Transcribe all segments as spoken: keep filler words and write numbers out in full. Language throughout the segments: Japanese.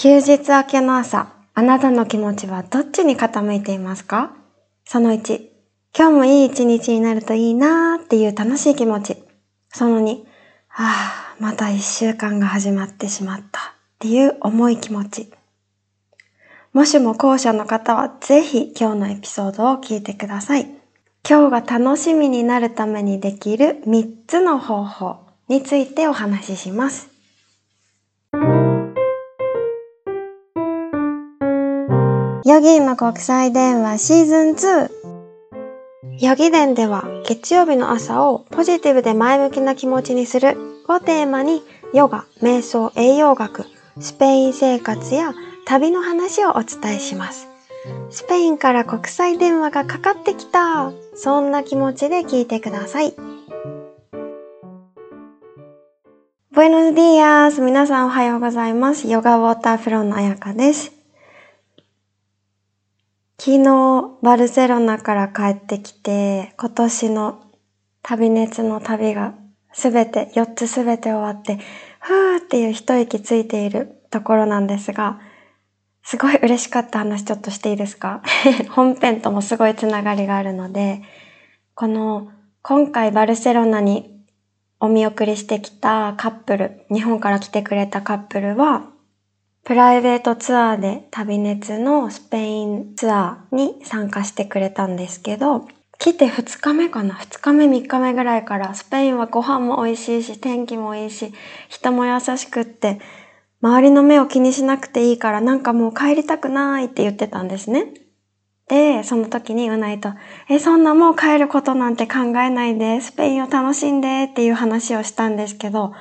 休日明けの朝、あなたの気持ちはどっちに傾いていますか？そのいち、今日もいい一日になるといいなーっていう楽しい気持ち。そのに、あー、また一週間が始まってしまったっていう重い気持ち。もしも後者の方はぜひ今日のエピソードを聞いてください。今日が楽しみになるためにできるみっつの方法についてお話しします。ヨギーム国際電話シーズンツー。ヨギ伝では月曜日の朝をポジティブで前向きな気持ちにするをテーマにヨガ、瞑想、栄養学、スペイン生活や旅の話をお伝えします。スペインから国際電話がかかってきた、そんな気持ちで聞いてください。Buenos días! 皆さんおはようございます。ヨガウォーターフローのあやかです。昨日バルセロナから帰ってきて、今年の旅熱の旅がすべて、よっつすべて終わって、ふーっていう一息ついているところなんですが、すごい嬉しかった話ちょっとしていいですか？本編ともすごいつながりがあるので、この今回バルセロナにお見送りしてきたカップル、日本から来てくれたカップルは、プライベートツアーで旅熱のスペインツアーに参加してくれたんですけど、来てふつかめかなふつかめみっかめぐらいからスペインはご飯も美味しいし天気もいいし人も優しくって周りの目を気にしなくていいからなんかもう帰りたくないって言ってたんですね。で、その時にうないとえ、そんなもう帰ることなんて考えないでスペインを楽しんでっていう話をしたんですけど、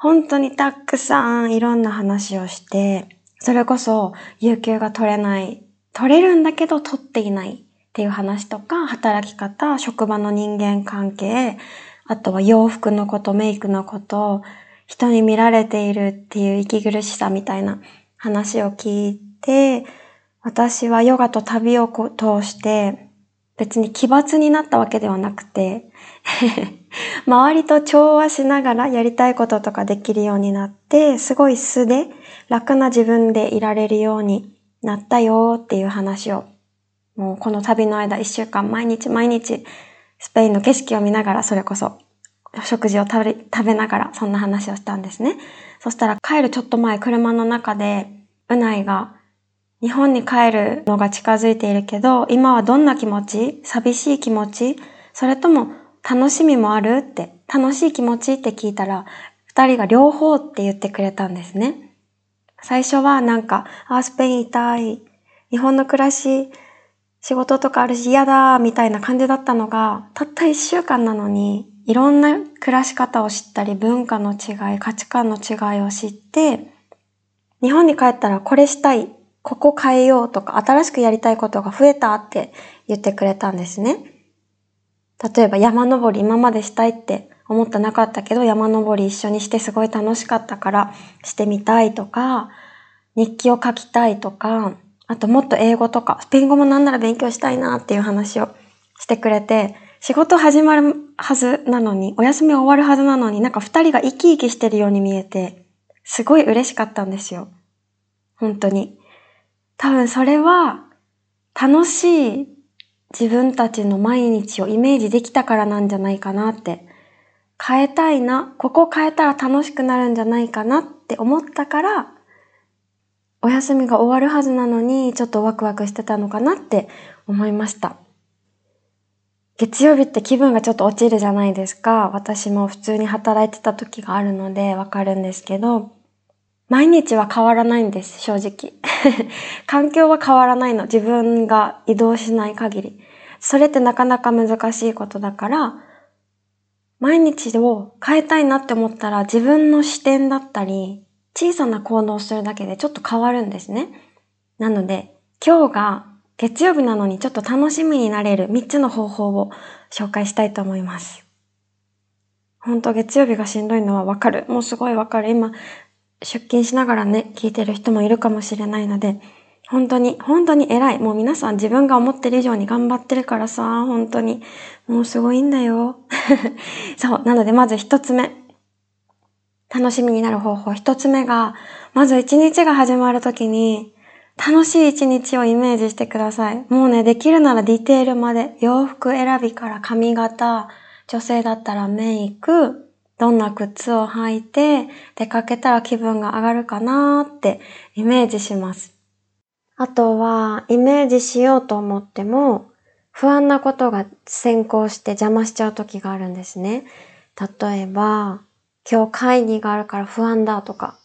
本当にたくさんいろんな話をして、それこそ有給が取れない、取れるんだけど取っていないっていう話とか、働き方、職場の人間関係、あとは洋服のこと、メイクのこと、人に見られているっていう息苦しさみたいな話を聞いて、私はヨガと旅を通して、別に奇抜になったわけではなくて、周りと調和しながらやりたいこととかできるようになって、すごい素で楽な自分でいられるようになったよっていう話を、もうこの旅の間一週間毎日毎日スペインの景色を見ながら、それこそ食事を食べ、食べながらそんな話をしたんですね。そしたら帰るちょっと前、車の中でうないが、日本に帰るのが近づいているけど、今はどんな気持ち？寂しい気持ち？それとも楽しみもある？って、楽しい気持ちって聞いたら、二人が両方って言ってくれたんですね。最初はなんか、あ、スペイン行きたい。日本の暮らし、仕事とかあるし嫌だ、みたいな感じだったのが、たった一週間なのに、いろんな暮らし方を知ったり、文化の違い、価値観の違いを知って、日本に帰ったらこれしたい。ここ変えようとか、新しくやりたいことが増えたって言ってくれたんですね。例えば山登り、今までしたいって思ってなかったけど、山登り一緒にしてすごい楽しかったからしてみたいとか、日記を書きたいとか、あともっと英語とか、スペイン語もなんなら勉強したいなっていう話をしてくれて、仕事始まるはずなのに、お休み終わるはずなのに、なんか二人が生き生きしてるように見えて、すごい嬉しかったんですよ。本当に。多分それは楽しい自分たちの毎日をイメージできたからなんじゃないかなって、変えたいな、ここ変えたら楽しくなるんじゃないかなって思ったから、お休みが終わるはずなのにちょっとワクワクしてたのかなって思いました。月曜日って気分がちょっと落ちるじゃないですか。私も普通に働いてた時があるのでわかるんですけど、毎日は変わらないんです、正直。環境は変わらないの。自分が移動しない限り。それってなかなか難しいことだから、毎日を変えたいなって思ったら自分の視点だったり、小さな行動をするだけでちょっと変わるんですね。なので、今日が月曜日なのにちょっと楽しみになれるみっつの方法を紹介したいと思います。本当月曜日がしんどいのはわかる。もうすごいわかる。今、出勤しながらね、聞いてる人もいるかもしれないので、本当に、本当に偉い。もう皆さん自分が思ってる以上に頑張ってるからさ、本当に。もうすごいんだよ。そう。なのでまず一つ目。楽しみになる方法一つ目が、まず一日が始まるときに、楽しい一日をイメージしてください。もうね、できるならディテールまで、洋服選びから髪型、女性だったらメイク、どんな靴を履いて、出かけたら気分が上がるかなーってイメージします。あとは、イメージしようと思っても、不安なことが先行して邪魔しちゃう時があるんですね。例えば、今日会議があるから不安だとか、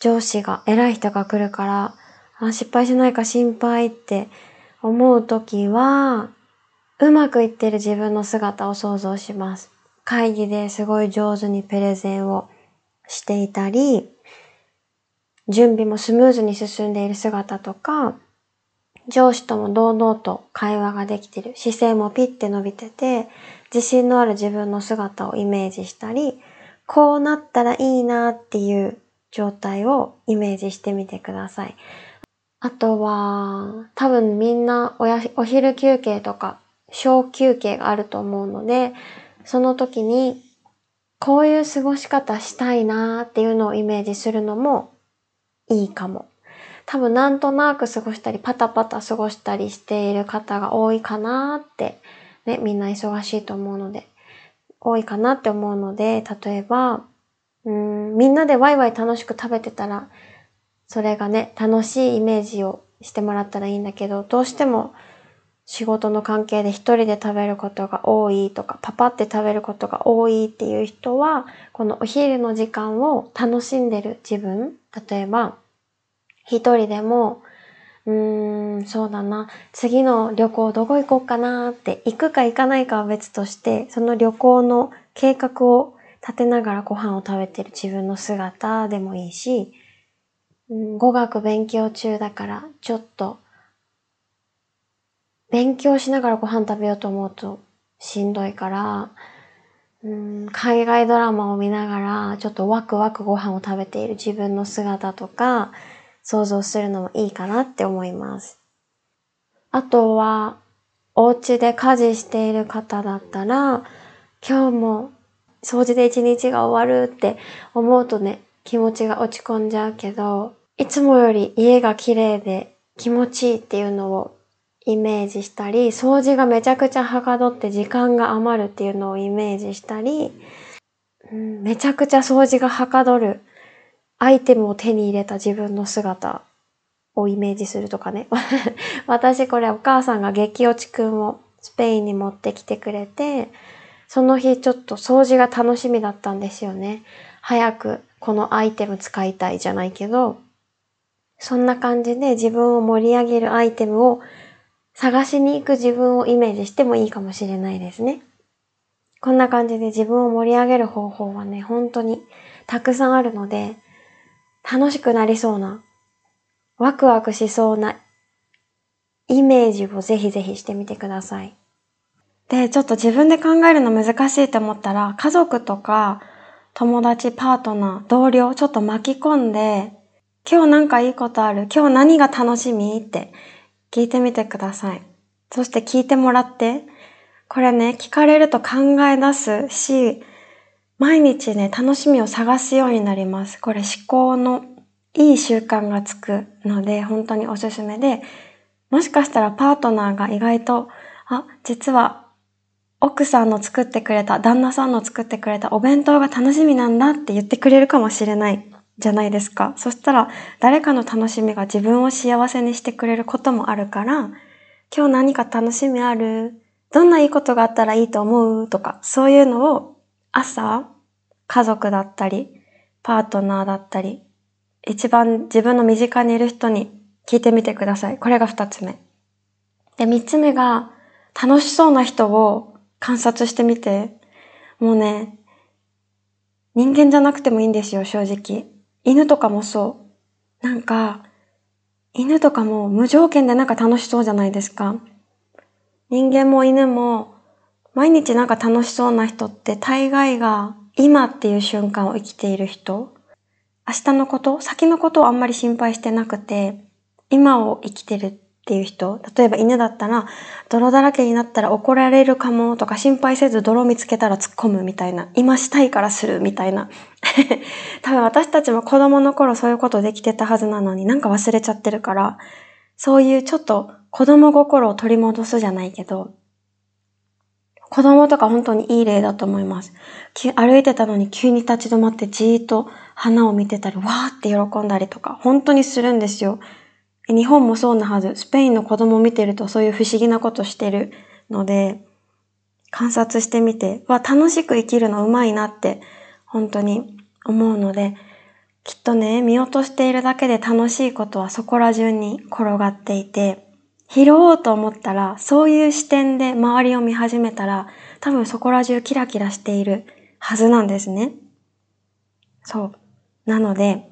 上司が偉い人が来るから、あ、失敗しないか心配って思うときは、うまくいってる自分の姿を想像します。会議ですごい上手にプレゼンをしていたり、準備もスムーズに進んでいる姿とか、上司とも堂々と会話ができてる、姿勢もピッて伸びてて、自信のある自分の姿をイメージしたり、こうなったらいいなっていう状態をイメージしてみてください。あとは、多分みんなおや、お昼休憩とか小休憩があると思うので、その時にこういう過ごし方したいなーっていうのをイメージするのもいいかも。多分なんとなく過ごしたり、パタパタ過ごしたりしている方が多いかなーって、ね、みんな忙しいと思うので、多いかなって思うので、例えば、うーん、みんなでワイワイ楽しく食べてたら、それがね、楽しいイメージをしてもらったらいいんだけど、どうしても仕事の関係で一人で食べることが多いとか、パパって食べることが多いっていう人は、このお昼の時間を楽しんでる自分、例えば、一人でも、うーん、そうだな、次の旅行どこ行こうかなって、行くか行かないかは別として、その旅行の計画を立てながらご飯を食べてる自分の姿でもいいし、語学勉強中だから、ちょっと、勉強しながらご飯食べようと思うとしんどいから、うん、海外ドラマを見ながら、ちょっとワクワクご飯を食べている自分の姿とか、想像するのもいいかなって思います。あとは、お家で家事している方だったら、今日も掃除で一日が終わるって思うとね、気持ちが落ち込んじゃうけど、いつもより家が綺麗で気持ちいいっていうのをイメージしたり、掃除がめちゃくちゃはかどって時間が余るっていうのをイメージしたり、うん、めちゃくちゃ掃除がはかどるアイテムを手に入れた自分の姿をイメージするとかね。私これお母さんが激落ちくんをスペインに持ってきてくれて、その日ちょっと掃除が楽しみだったんですよね。早くこのアイテム使いたいじゃないけど、そんな感じで自分を盛り上げるアイテムを探しに行く自分をイメージしてもいいかもしれないですね。こんな感じで自分を盛り上げる方法はね、本当にたくさんあるので、楽しくなりそうな、ワクワクしそうなイメージをぜひぜひしてみてください。で、ちょっと自分で考えるの難しいと思ったら、家族とか、友達、パートナー、同僚、ちょっと巻き込んで、今日なんかいいことある？今日何が楽しみ？って聞いてみてください。そして聞いてもらって、これね、聞かれると考え出すし、毎日ね、楽しみを探すようになります。これ思考のいい習慣がつくので、本当におすすめで、もしかしたらパートナーが意外と、あ、実は、奥さんの作ってくれた、旦那さんの作ってくれたお弁当が楽しみなんだって言ってくれるかもしれないじゃないですか。そしたら誰かの楽しみが自分を幸せにしてくれることもあるから、今日何か楽しみある？どんないいことがあったらいいと思う？とか、そういうのを朝、家族だったり、パートナーだったり、一番自分の身近にいる人に聞いてみてください。これが二つ目。で、三つ目が楽しそうな人を観察してみて。もうね、人間じゃなくてもいいんですよ、正直。犬とかもそう。なんか、犬とかも無条件でなんか楽しそうじゃないですか。人間も犬も、毎日なんか楽しそうな人って大概が今っていう瞬間を生きている人。明日のこと、先のことをあんまり心配してなくて、今を生きてるっていう人、例えば犬だったら泥だらけになったら怒られるかもとか心配せず泥見つけたら突っ込むみたいな、今したいからするみたいな多分私たちも子供の頃そういうことできてたはずなのに、なんか忘れちゃってるから、そういうちょっと子供心を取り戻すじゃないけど、子供とか本当にいい例だと思います。歩いてたのに急に立ち止まってじーっと花を見てたり、わーって喜んだりとか本当にするんですよ。日本もそうなはず。スペインの子供を見てるとそういう不思議なことしてるので、観察してみて、わ、楽しく生きるのうまいなって本当に思うので、きっとね、見落としているだけで楽しいことはそこら中に転がっていて、拾おうと思ったら、そういう視点で周りを見始めたら、多分そこら中キラキラしているはずなんですね。そう。なので、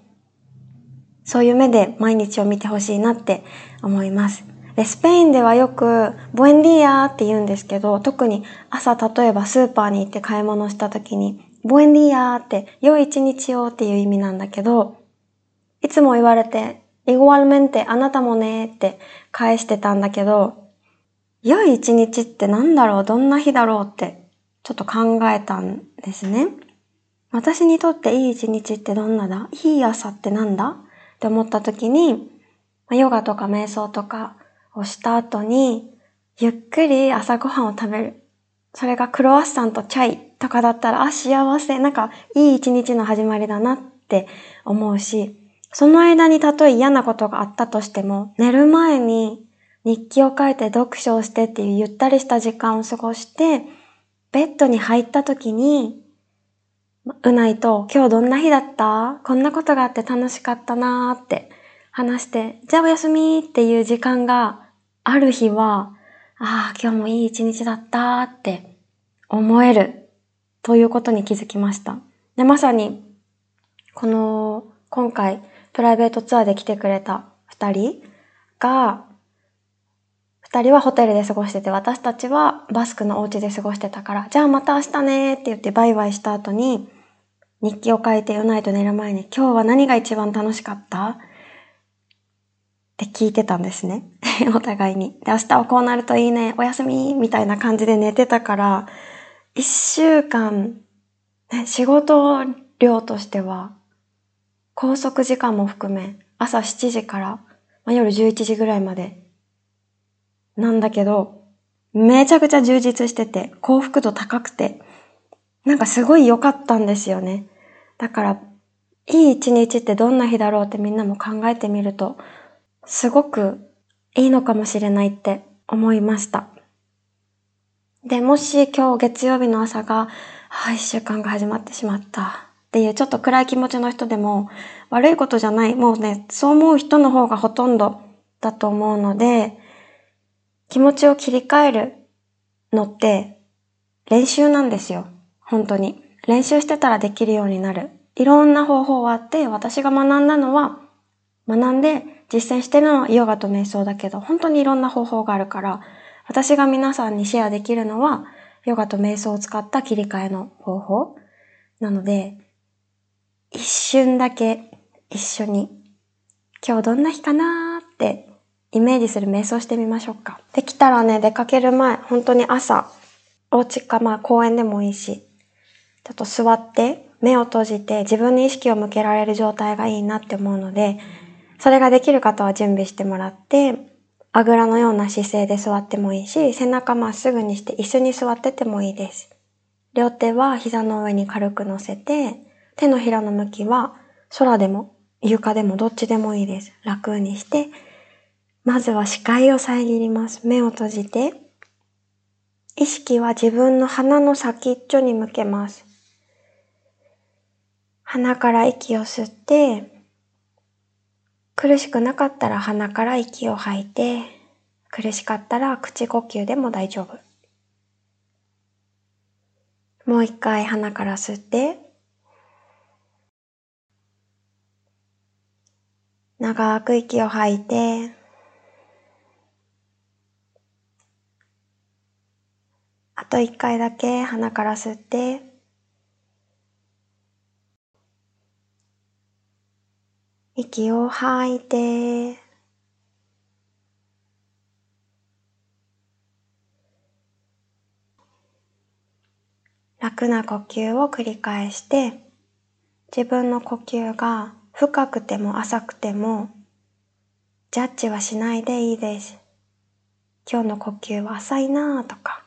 そういう目で毎日を見てほしいなって思います。で、スペインではよくボエンディアって言うんですけど、特に朝例えばスーパーに行って買い物した時に、ボエンディアって良い一日をっていう意味なんだけど、いつも言われて、イゴアルメンテあなたもねって返してたんだけど、良い一日ってなんだろう、どんな日だろうってちょっと考えたんですね。私にとっていい一日ってどんなだ、いい朝ってなんだって思った時に、ヨガとか瞑想とかをした後にゆっくり朝ごはんを食べる。それがクロワッサンとチャイとかだったら、あ、幸せ、なんかいい一日の始まりだなって思うし、その間にたとえ嫌なことがあったとしても、寝る前に日記を書いて読書をしてっていうゆったりした時間を過ごして、ベッドに入った時にうないと今日どんな日だった？こんなことがあって楽しかったなーって話して、じゃあおやすみっていう時間がある日は、ああ今日もいい一日だったーって思えるということに気づきました。で、まさにこの今回プライベートツアーで来てくれた二人が、二人はホテルで過ごしてて、私たちはバスクのお家で過ごしてたから、じゃあまた明日ねって言ってバイバイした後に、日記を書いてうないと寝る前に、今日は何が一番楽しかったって聞いてたんですね。お互いに。で、明日はこうなるといいね、おやすみみたいな感じで寝てたから、一週間、ね、仕事量としては、拘束時間も含め、朝しちじから、まあ、夜じゅういちじぐらいまで、なんだけど、めちゃくちゃ充実してて、幸福度高くて、なんかすごい良かったんですよね。だから、いい一日ってどんな日だろうってみんなも考えてみると、すごくいいのかもしれないって思いました。で、もし今日月曜日の朝が、あ、一週間が始まってしまったっていうちょっと暗い気持ちの人でも、悪いことじゃない、もうね、そう思う人の方がほとんどだと思うので、気持ちを切り替えるのって練習なんですよ。本当に。練習してたらできるようになる。いろんな方法はあって、私が学んだのは、学んで実践してるのはヨガと瞑想だけど、本当にいろんな方法があるから、私が皆さんにシェアできるのは、ヨガと瞑想を使った切り替えの方法。なので、一瞬だけ一緒に、今日どんな日かなーって、イメージする瞑想してみましょうか。できたらね、出かける前、本当に朝、お家かまあ公園でもいいし、ちょっと座って、目を閉じて自分に意識を向けられる状態がいいなって思うので、それができる方は準備してもらって、あぐらのような姿勢で座ってもいいし、背中まっすぐにして椅子に座っててもいいです。両手は膝の上に軽く乗せて、手のひらの向きは空でも床でもどっちでもいいです。楽にして、まずは視界を遮ります。目を閉じて、意識は自分の鼻の先っちょに向けます。鼻から息を吸って、苦しくなかったら鼻から息を吐いて、苦しかったら口呼吸でも大丈夫。もう一回鼻から吸って、長く息を吐いて、あと一回だけ鼻から吸って、息を吐いて、楽な呼吸を繰り返して、自分の呼吸が深くても浅くてもジャッジはしないでいいです。今日の呼吸は浅いなぁとか、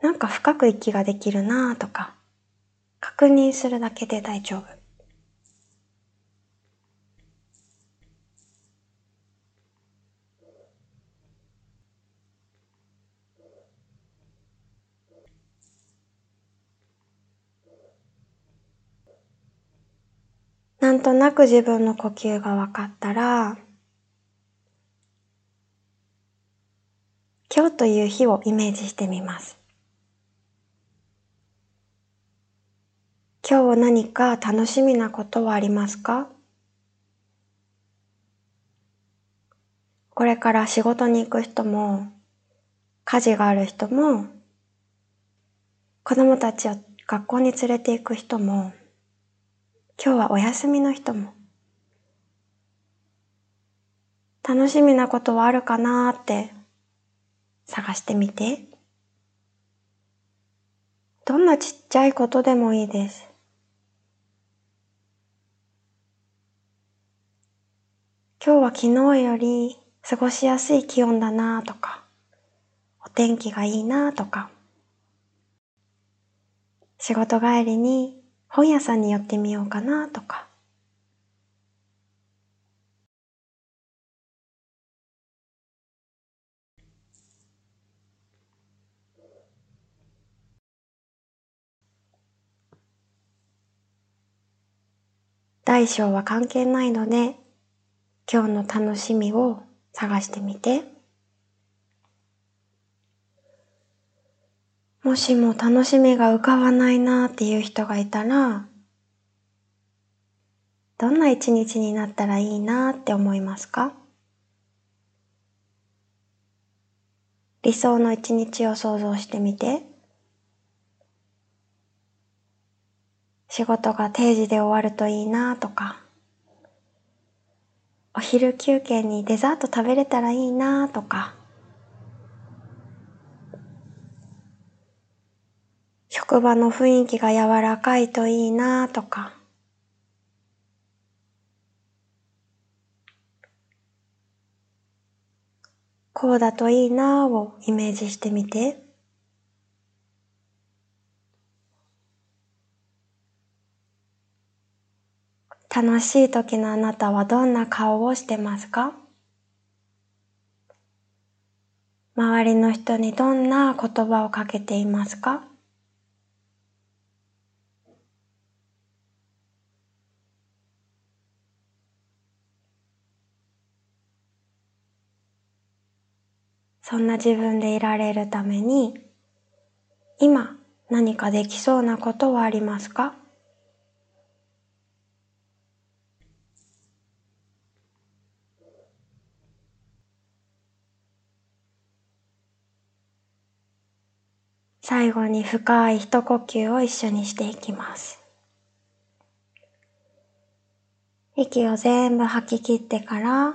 なんか深く息ができるなぁとか、確認するだけで大丈夫。なんとなく自分の呼吸が分かったら、今日という日をイメージしてみます。今日は何か楽しみなことはありますか？これから仕事に行く人も、家事がある人も、子供たちを学校に連れて行く人も、今日はお休みの人も、楽しみなことはあるかなーって探してみて。どんなちっちゃいことでもいいです。今日は昨日より過ごしやすい気温だなーとか、お天気がいいなーとか、仕事帰りに本屋さんに寄ってみようかなとか、大小は関係ないので今日の楽しみを探してみて。もしも楽しみが浮かばないなっていう人がいたら、どんな一日になったらいいなって思いますか？理想の一日を想像してみて。仕事が定時で終わるといいなとか、お昼休憩にデザート食べれたらいいなとか、職場の雰囲気が柔らかいといいなとか、こうだといいなをイメージしてみて。楽しい時のあなたはどんな顔をしてますか？周りの人にどんな言葉をかけていますか？そんな自分でいられるために、今何かできそうなことはありますか？最後に深い一呼吸を一緒にしていきます。息を全部吐き切ってから、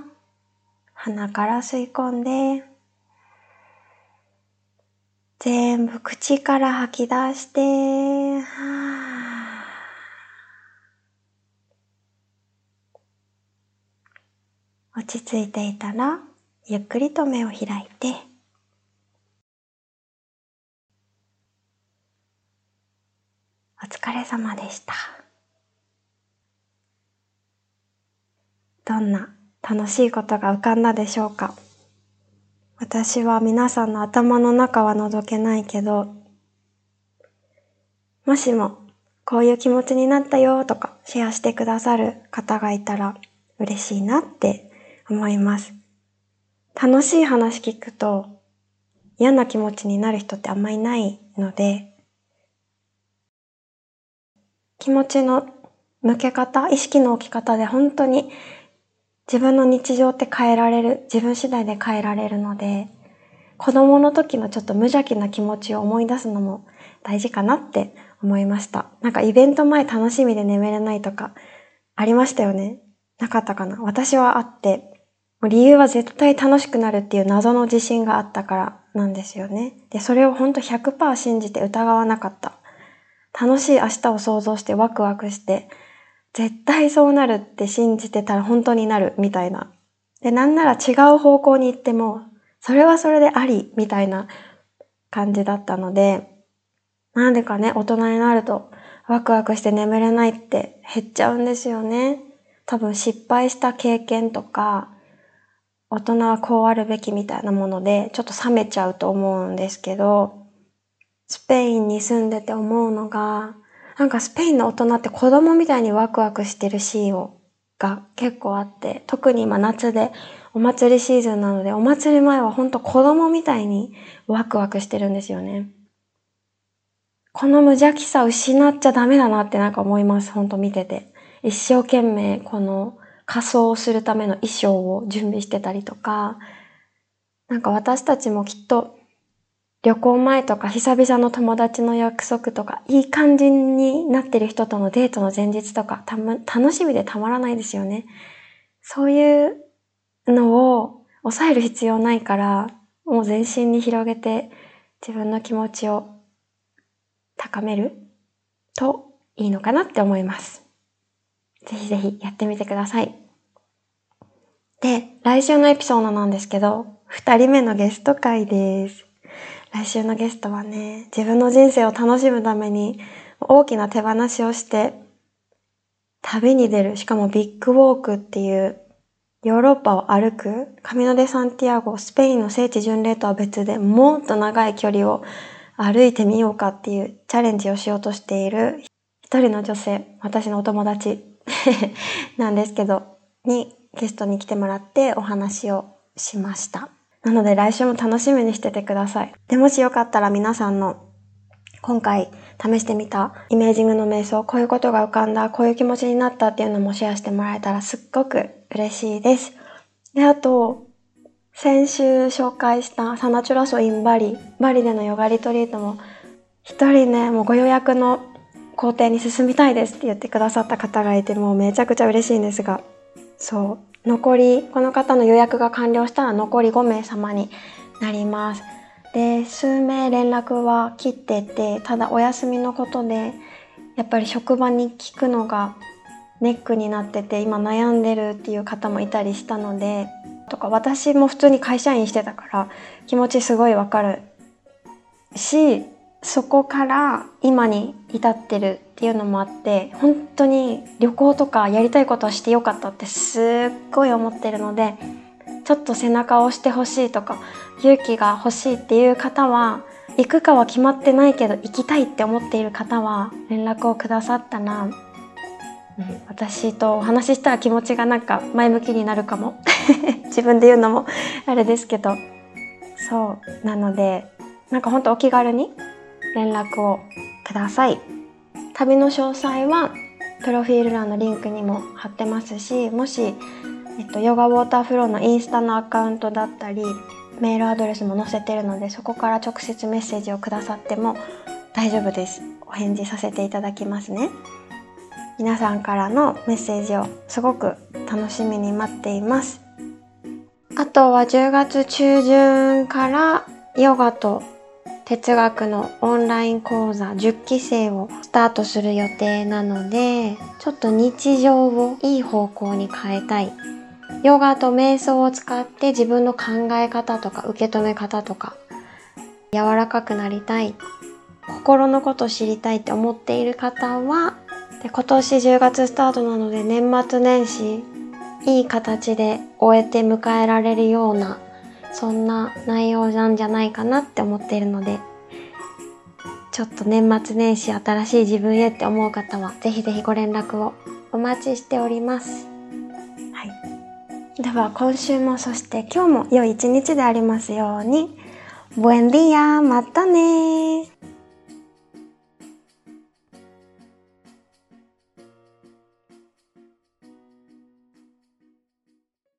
鼻から吸い込んで、全部口から吐き出して、はあ、落ち着いていたら、ゆっくりと目を開いて、お疲れ様でした。どんな楽しいことが浮かんだでしょうか？私は皆さんの頭の中は覗けないけど、もしもこういう気持ちになったよとかシェアしてくださる方がいたら嬉しいなって思います。楽しい話聞くと嫌な気持ちになる人ってあんまりないので、気持ちの向け方、意識の置き方で本当に自分の日常って変えられる、自分次第で変えられるので、子供の時のちょっと無邪気な気持ちを思い出すのも大事かなって思いました。なんかイベント前楽しみで眠れないとかありましたよね？なかったかな？私はあって、もう理由は絶対楽しくなるっていう謎の自信があったからなんですよね。で、それをほんと ひゃくパーセント 信じて疑わなかった。楽しい明日を想像してワクワクして、絶対そうなるって信じてたら本当になるみたいな。で、なんなら違う方向に行っても、それはそれでありみたいな感じだったので、なんでかね、大人になるとワクワクして眠れないって減っちゃうんですよね。多分失敗した経験とか、大人はこうあるべきみたいなもので、ちょっと冷めちゃうと思うんですけど、スペインに住んでて思うのが、なんかスペインの大人って子供みたいにワクワクしてるシーンが結構あって、特に今夏でお祭りシーズンなので、お祭り前は本当子供みたいにワクワクしてるんですよね。この無邪気さを失っちゃダメだなってなんか思います、本当見てて。一生懸命この仮装をするための衣装を準備してたりとか、なんか私たちもきっと旅行前とか久々の友達の約束とか、いい感じになってる人とのデートの前日とか、たま、楽しみでたまらないですよね。そういうのを抑える必要ないから、もう全身に広げて自分の気持ちを高めるといいのかなって思います。ぜひぜひやってみてください。で、来週のエピソードなんですけど、二人目のゲスト会です。来週のゲストはね、自分の人生を楽しむために大きな手放しをして、旅に出る、しかもビッグウォークっていうヨーロッパを歩く、カミノ・デ・サンティアゴ、スペインの聖地巡礼とは別でもっと長い距離を歩いてみようかっていうチャレンジをしようとしている一人の女性、私のお友達なんですけど、にゲストに来てもらってお話をしました。なので来週も楽しみにしててください。で、もしよかったら皆さんの今回試してみたイメージングの瞑想、こういうことが浮かんだ、こういう気持ちになったっていうのもシェアしてもらえたらすっごく嬉しいです。で、あと、先週紹介したサナチュラソインバリ、バリでのヨガリトリートも一人ね、もうご予約の工程に進みたいですって言ってくださった方がいて、もうめちゃくちゃ嬉しいんですが、そう。残り、この方の予約が完了したら残りごめいさまになります。で、数名連絡は切ってて、ただお休みのことで、やっぱり職場に聞くのがネックになってて、今悩んでるっていう方もいたりしたので、とか私も普通に会社員してたから気持ちすごいわかるし、そこから今に至ってるっていうのもあって、本当に旅行とかやりたいことはしてよかったってすっごい思ってるので、ちょっと背中を押してほしいとか、勇気が欲しいっていう方は、行くかは決まってないけど行きたいって思っている方は連絡をくださったら、うん、私とお話ししたら気持ちがなんか前向きになるかも。自分で言うのもあれですけど。そう。なので、なんか本当お気軽に連絡をください。旅の詳細はプロフィール欄のリンクにも貼ってますし、もし、えっと、ヨガウォーターフローのインスタのアカウントだったりメールアドレスも載せてるので、そこから直接メッセージをくださっても大丈夫です。お返事させていただきますね。皆さんからのメッセージをすごく楽しみに待っています。あとはじゅうがつちゅうじゅんからヨガと哲学のオンライン講座じゅっきせいをスタートする予定なので、ちょっと日常をいい方向に変えたい。ヨガと瞑想を使って自分の考え方とか受け止め方とか、柔らかくなりたい、心のことを知りたいって思っている方は、で、今年じゅうがつスタートなので年末年始、いい形で終えて迎えられるような、そんな内容なんじゃないかなって思っているので、ちょっと年末年始新しい自分へって思う方は、ぜひぜひご連絡をお待ちしております。はい。では今週も、そして今日も良い一日でありますように。Buen día、またねー。